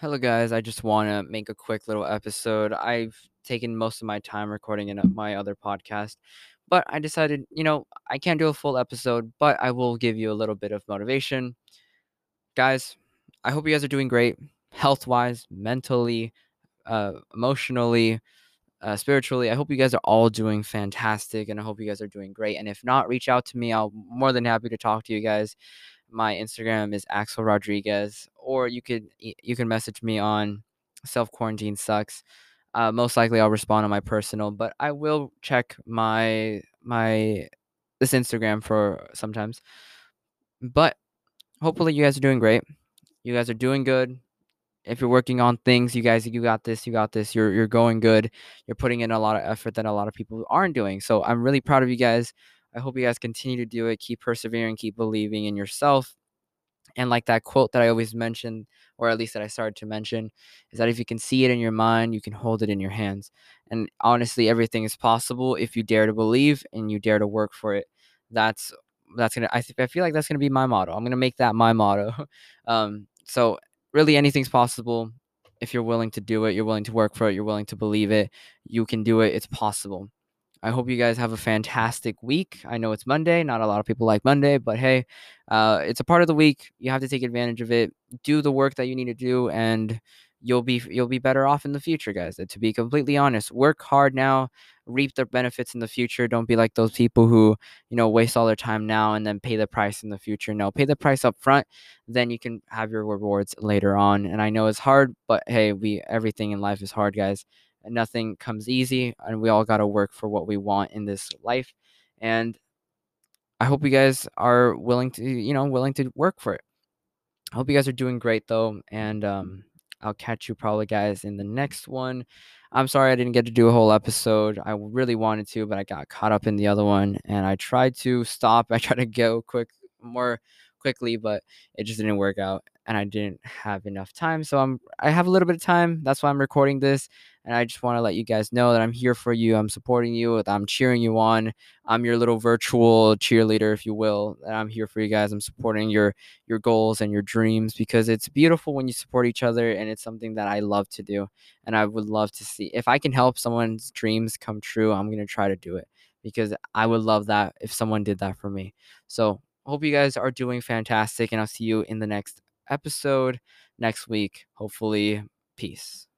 Hello, guys. I just want to make a quick little episode. I've taken most of my time recording in my other podcast, but I decided, I can't do a full episode, but I will give you a little bit of motivation. Guys, I hope you guys are doing great health-wise, mentally, emotionally, spiritually. I hope you guys are all doing fantastic, and I hope you guys are doing great. And if not, reach out to me. I'll more than happy to talk to you guys. My Instagram is Axel Rodriguez, or you can message me on self quarantine sucks. Most likely I'll respond on my personal, but I will check this Instagram for sometimes. But hopefully you guys are doing great. You guys are doing good. If you're working on things, you got this. You're going good. You're putting in a lot of effort that a lot of people aren't doing. So I'm really proud of you guys. I hope you guys continue to do it. Keep persevering. Keep believing in yourself. And like that quote that I always mention, or at least that I started to mention, is that if you can see it in your mind, you can hold it in your hands. And honestly, everything is possible if you dare to believe and you dare to work for it. I feel like that's gonna be my motto. I'm gonna make that my motto. So really, anything's possible if you're willing to do it. You're willing to work for it. You're willing to believe it. You can do it. It's possible. I hope you guys have a fantastic week. I know it's Monday. Not a lot of people like Monday, but hey, it's a part of the week. You have to take advantage of it. Do the work that you need to do, and you'll be better off in the future, guys. To be completely honest, work hard now, reap the benefits in the future. Don't be like those people who, waste all their time now and then pay the price in the future. No, pay the price up front, then you can have your rewards later on. And I know it's hard, but hey, everything in life is hard, guys. And nothing comes easy, and we all got to work for what we want in this life. And I hope you guys are willing to work for it. I hope you guys are doing great, though. And I'll catch you probably, guys, in the next one. I'm sorry I didn't get to do a whole episode. I really wanted to, but I got caught up in the other one, and I tried to stop. I tried to go more quickly, but it just didn't work out, and I didn't have enough time. So I have a little bit of time. That's why I'm recording this, and I just want to let you guys know that I'm here for you. I'm supporting you. I'm cheering you on. I'm your little virtual cheerleader, if you will. And I'm here for you guys. I'm supporting your goals and your dreams, because it's beautiful when you support each other, and it's something that I love to do, and I would love to see. If I can help someone's dreams come true, I'm going to try to do it, because I would love that if someone did that for me. So hope you guys are doing fantastic, and I'll see you in the next episode next week. Hopefully, peace.